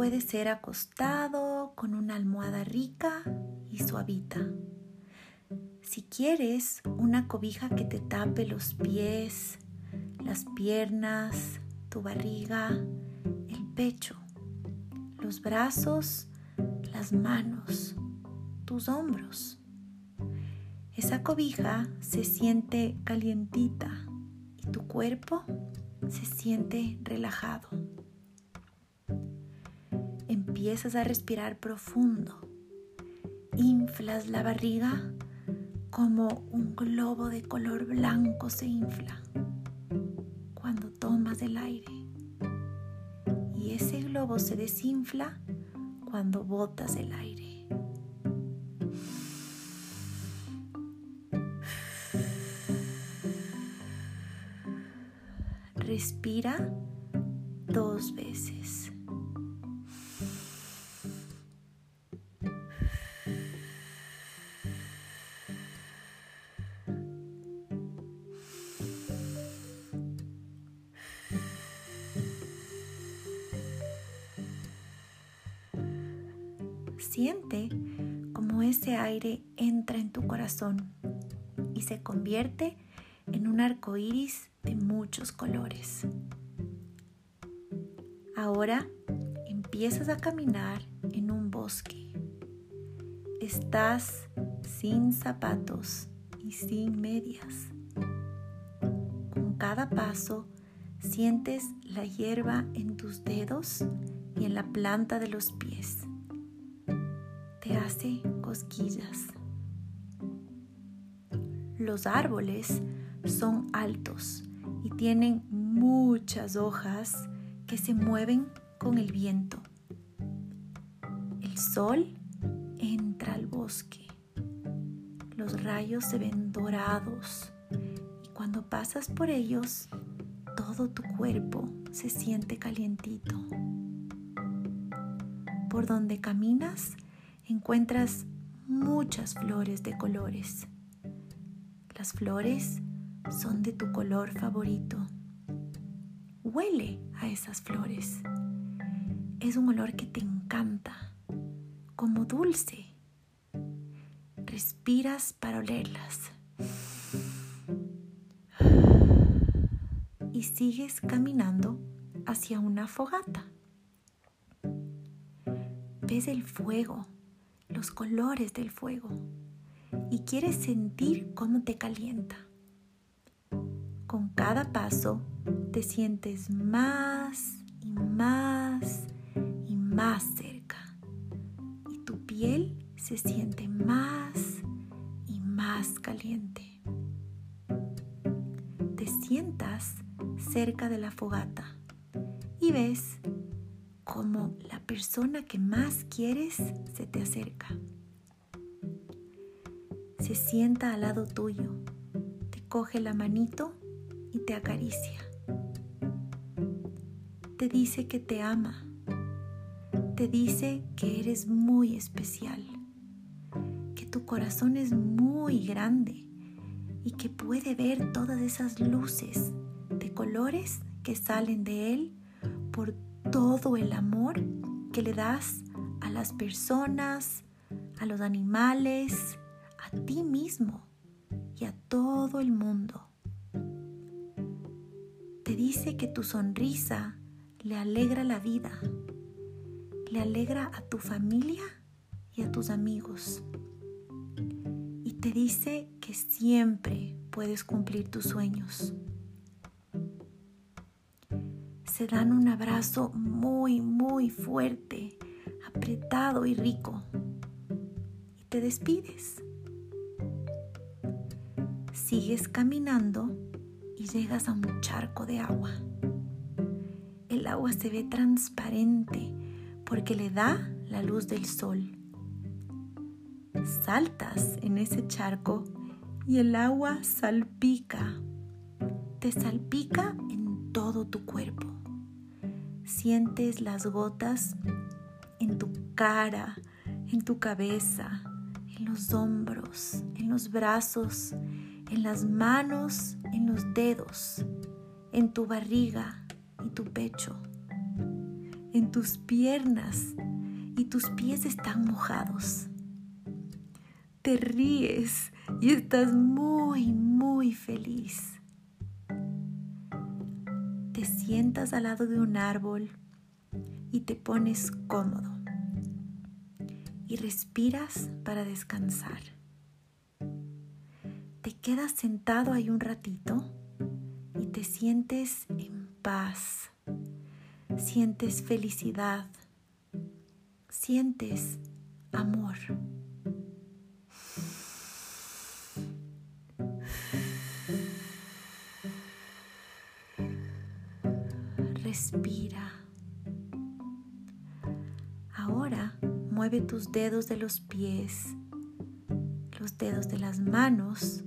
Puede ser acostado con una almohada rica y suavita. Si quieres, una cobija que te tape los pies, las piernas, tu barriga, el pecho, los brazos, las manos, tus hombros. Esa cobija se siente calientita y tu cuerpo se siente relajado. Empiezas a respirar profundo. Inflas la barriga como un globo de color blanco se infla cuando tomas el aire. Y ese globo se desinfla cuando botas el aire. Respira 2 veces. Siente como ese aire entra en tu corazón y se convierte en un arco iris de muchos colores. Ahora empiezas a caminar en un bosque. Estás sin zapatos y sin medias. Con cada paso sientes la hierba en tus dedos y en la planta de los pies. Te hace cosquillas. Los árboles son altos y tienen muchas hojas que se mueven con el viento. El sol entra al bosque. Los rayos se ven dorados y cuando pasas por ellos, todo tu cuerpo se siente calientito. Por donde caminas, encuentras muchas flores de colores. Las flores son de tu color favorito. Huele a esas flores. Es un olor que te encanta, como dulce. Respiras para olerlas. Y sigues caminando hacia una fogata. Ves el fuego, los colores del fuego, y quieres sentir cómo te calienta. Con cada paso te sientes más y más y más cerca, y tu piel se siente más y más caliente. Te sientas cerca de la fogata y ves como la persona que más quieres se te acerca. Se sienta al lado tuyo, te coge la manito y te acaricia. Te dice que te ama, te dice que eres muy especial, que tu corazón es muy grande y que puede ver todas esas luces de colores que salen de él por todo el amor que le das a las personas, a los animales, a ti mismo y a todo el mundo. Te dice que tu sonrisa le alegra la vida, le alegra a tu familia y a tus amigos. Y te dice que siempre puedes cumplir tus sueños. Se dan un abrazo muy, muy fuerte, apretado y rico. Y te despides. Sigues caminando y llegas a un charco de agua. El agua se ve transparente porque le da la luz del sol. Saltas en ese charco y el agua salpica. Te salpica en todo tu cuerpo. Sientes las gotas en tu cara, en tu cabeza, en los hombros, en los brazos, en las manos, en los dedos, en tu barriga y tu pecho. en tus piernas y tus pies están mojados. Te ríes y estás muy, muy feliz. Te sientas al lado de un árbol y te pones cómodo y respiras para descansar. Te quedas sentado ahí un ratito y te sientes en paz, sientes felicidad, sientes amor. Respira. Ahora mueve tus dedos de los pies, los dedos de las manos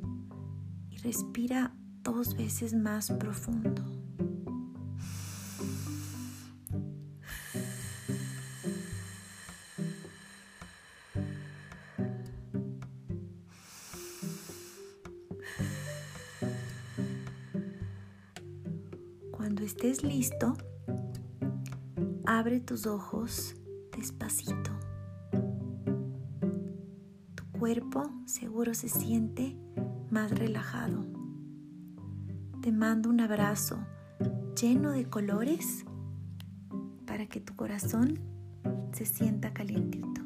y respira 2 veces más profundo. Cuando estés listo, abre tus ojos despacito. Tu cuerpo seguro se siente más relajado. Te mando un abrazo lleno de colores para que tu corazón se sienta calientito.